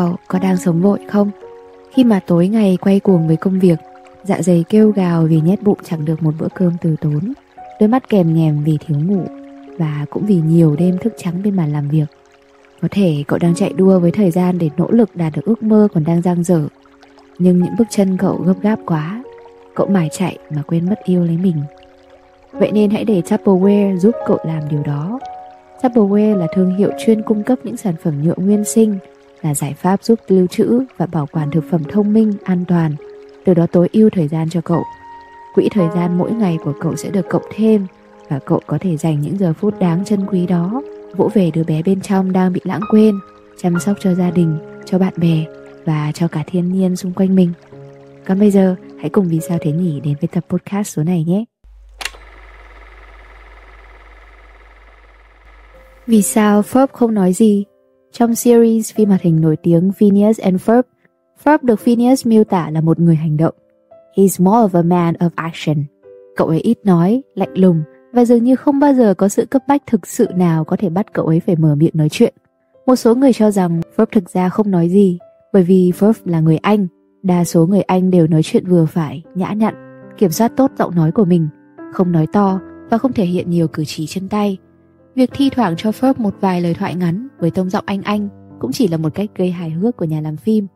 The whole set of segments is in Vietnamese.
cậu có đang sống vội không? Khi mà tối ngày quay cuồng với công việc, dạ dày kêu gào vì nhét bụng chẳng được một bữa cơm từ tốn, đôi mắt kèm nhèm vì thiếu ngủ, và cũng vì nhiều đêm thức trắng bên bàn làm việc. Có thể cậu đang chạy đua với thời gian để nỗ lực đạt được ước mơ còn đang dang dở, nhưng những bước chân cậu gấp gáp quá, cậu mải chạy mà quên mất yêu lấy mình. Vậy nên hãy để Tupperware giúp cậu làm điều đó. Tupperware là thương hiệu chuyên cung cấp những sản phẩm nhựa nguyên sinh, là giải pháp giúp lưu trữ và bảo quản thực phẩm thông minh, an toàn, từ đó tối ưu thời gian cho cậu. Quỹ thời gian mỗi ngày của cậu sẽ được cộng thêm, và cậu có thể dành những giờ phút đáng trân quý đó vỗ về đứa bé bên trong đang bị lãng quên, chăm sóc cho gia đình, cho bạn bè và cho cả thiên nhiên xung quanh mình. Còn bây giờ, hãy cùng Vì Sao Thế Nhỉ đến với tập podcast số này nhé. Vì sao Ferb không nói gì? Trong series phim hoạt hình nổi tiếng Phineas and Ferb, Ferb được Phineas miêu tả là một người hành động. He's more of a man of action. Cậu ấy ít nói, lạnh lùng và dường như không bao giờ có sự cấp bách thực sự nào có thể bắt cậu ấy phải mở miệng nói chuyện. Một số người cho rằng Ferb thực ra không nói gì, bởi vì Ferb là người Anh. Đa số người Anh đều nói chuyện vừa phải, nhã nhặn, kiểm soát tốt giọng nói của mình, không nói to và không thể hiện nhiều cử chỉ chân tay. Việc thi thoảng cho Ferb một vài lời thoại ngắn với tông giọng Anh cũng chỉ là một cách gây hài hước của nhà làm phim.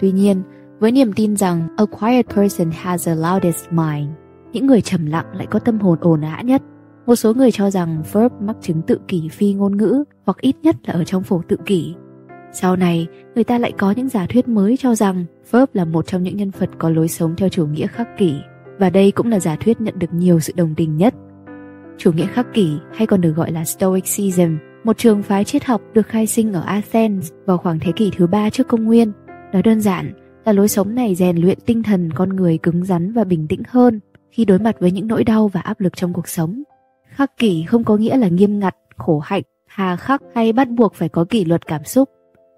Tuy nhiên, với niềm tin rằng a quiet person has the loudest mind, những người trầm lặng lại có tâm hồn ồn ào nhất, một số người cho rằng Ferb mắc chứng tự kỷ phi ngôn ngữ, hoặc ít nhất là ở trong phổ tự kỷ. Sau này, người ta lại có những giả thuyết mới cho rằng Ferb là một trong những nhân vật có lối sống theo chủ nghĩa khắc kỷ, và đây cũng là giả thuyết nhận được nhiều sự đồng tình nhất. Chủ nghĩa khắc kỷ, hay còn được gọi là Stoicism, một trường phái triết học được khai sinh ở Athens vào khoảng thế kỷ thứ 3 trước công nguyên. Nói đơn giản là lối sống này rèn luyện tinh thần con người cứng rắn và bình tĩnh hơn khi đối mặt với những nỗi đau và áp lực trong cuộc sống. Khắc kỷ không có nghĩa là nghiêm ngặt, khổ hạnh, hà khắc hay bắt buộc phải có kỷ luật cảm xúc.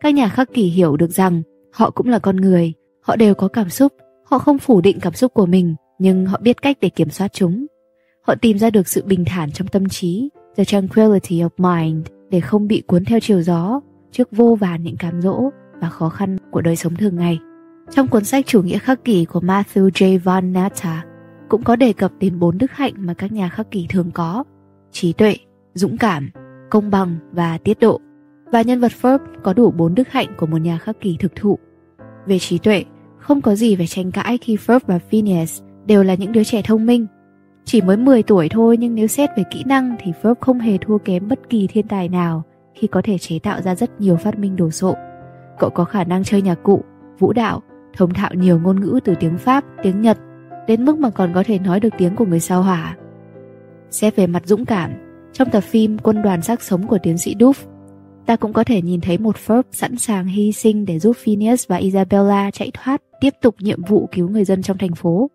Các nhà khắc kỷ hiểu được rằng họ cũng là con người, họ đều có cảm xúc, họ không phủ định cảm xúc của mình, nhưng họ biết cách để kiểm soát chúng. Họ tìm ra được sự bình thản trong tâm trí, the tranquility of mind, để không bị cuốn theo chiều gió trước vô vàn những cám dỗ và khó khăn của đời sống thường ngày. Trong cuốn sách Chủ nghĩa khắc kỷ của Matthew J. von Natta cũng có đề cập đến 4 đức hạnh mà các nhà khắc kỷ thường có: trí tuệ, dũng cảm, công bằng và tiết độ. Và nhân vật Ferb có đủ 4 đức hạnh của một nhà khắc kỷ thực thụ. Về trí tuệ, không có gì phải tranh cãi khi Ferb và Phineas đều là những đứa trẻ thông minh. Chỉ mới 10 tuổi thôi, nhưng nếu xét về kỹ năng thì Ferb không hề thua kém bất kỳ thiên tài nào khi có thể chế tạo ra rất nhiều phát minh đồ sộ. Cậu có khả năng chơi nhạc cụ, vũ đạo, thông thạo nhiều ngôn ngữ từ tiếng Pháp, tiếng Nhật, đến mức mà còn có thể nói được tiếng của người sao Hỏa. Xét về mặt dũng cảm, trong tập phim Quân đoàn xác sống của tiến sĩ Doof, ta cũng có thể nhìn thấy một Ferb sẵn sàng hy sinh để giúp Phineas và Isabella chạy thoát, tiếp tục nhiệm vụ cứu người dân trong thành phố.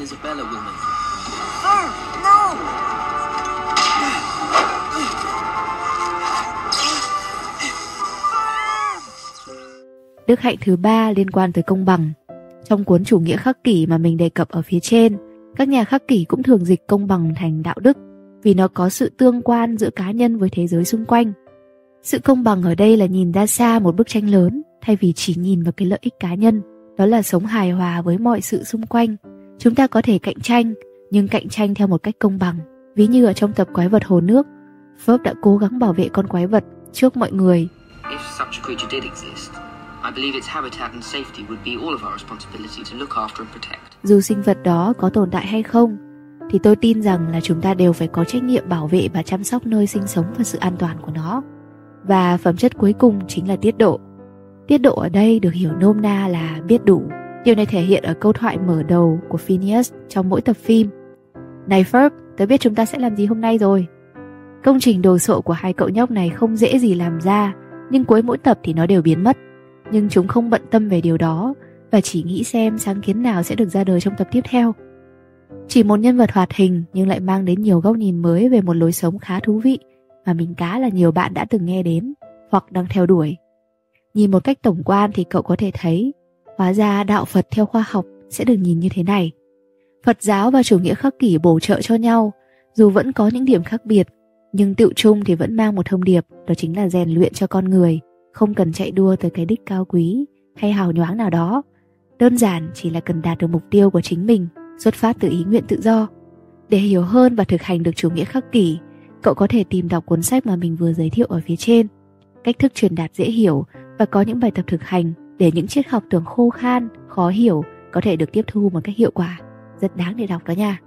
Isabella will make it. Ferb, no! Đức hạnh thứ 3 liên quan tới công bằng. Trong cuốn Chủ nghĩa khắc kỷ mà mình đề cập ở phía trên, các nhà khắc kỷ cũng thường dịch công bằng thành đạo đức, vì nó có sự tương quan giữa cá nhân với thế giới xung quanh. Sự công bằng ở đây là nhìn ra xa một bức tranh lớn, thay vì chỉ nhìn vào cái lợi ích cá nhân, đó là sống hài hòa với mọi sự xung quanh. Chúng ta có thể cạnh tranh, nhưng cạnh tranh theo một cách công bằng. Ví như ở trong tập Quái vật Hồ Nước, Ferb đã cố gắng bảo vệ con quái vật trước mọi người. Dù sinh vật đó có tồn tại hay không, thì tôi tin rằng là chúng ta đều phải có trách nhiệm bảo vệ và chăm sóc nơi sinh sống và sự an toàn của nó. Và phẩm chất cuối cùng chính là tiết độ. Tiết độ ở đây được hiểu nôm na là biết đủ. Điều này thể hiện ở câu thoại mở đầu của Phineas trong mỗi tập phim: "Này Ferb, tớ biết chúng ta sẽ làm gì hôm nay rồi." Công trình đồ sộ của hai cậu nhóc này không dễ gì làm ra, nhưng cuối mỗi tập thì nó đều biến mất. Nhưng chúng không bận tâm về điều đó và chỉ nghĩ xem sáng kiến nào sẽ được ra đời trong tập tiếp theo. Chỉ một nhân vật hoạt hình nhưng lại mang đến nhiều góc nhìn mới về một lối sống khá thú vị mà mình cá là nhiều bạn đã từng nghe đến hoặc đang theo đuổi. Nhìn một cách tổng quan thì cậu có thể thấy hóa ra đạo Phật theo khoa học sẽ được nhìn như thế này. Phật giáo và chủ nghĩa khắc kỷ bổ trợ cho nhau, dù vẫn có những điểm khác biệt, Nhưng tựu chung thì vẫn mang một thông điệp, đó chính là rèn luyện cho con người, không cần chạy đua tới cái đích cao quý hay hào nhoáng nào đó. Đơn giản chỉ là cần đạt được mục tiêu của chính mình, xuất phát từ ý nguyện tự do. Để hiểu hơn và thực hành được chủ nghĩa khắc kỷ, cậu có thể tìm đọc cuốn sách mà mình vừa giới thiệu ở phía trên. Cách thức truyền đạt dễ hiểu và có những bài tập thực hành để những triết học tưởng khô khan, khó hiểu có thể được tiếp thu một cách hiệu quả. Rất đáng để đọc đó nha.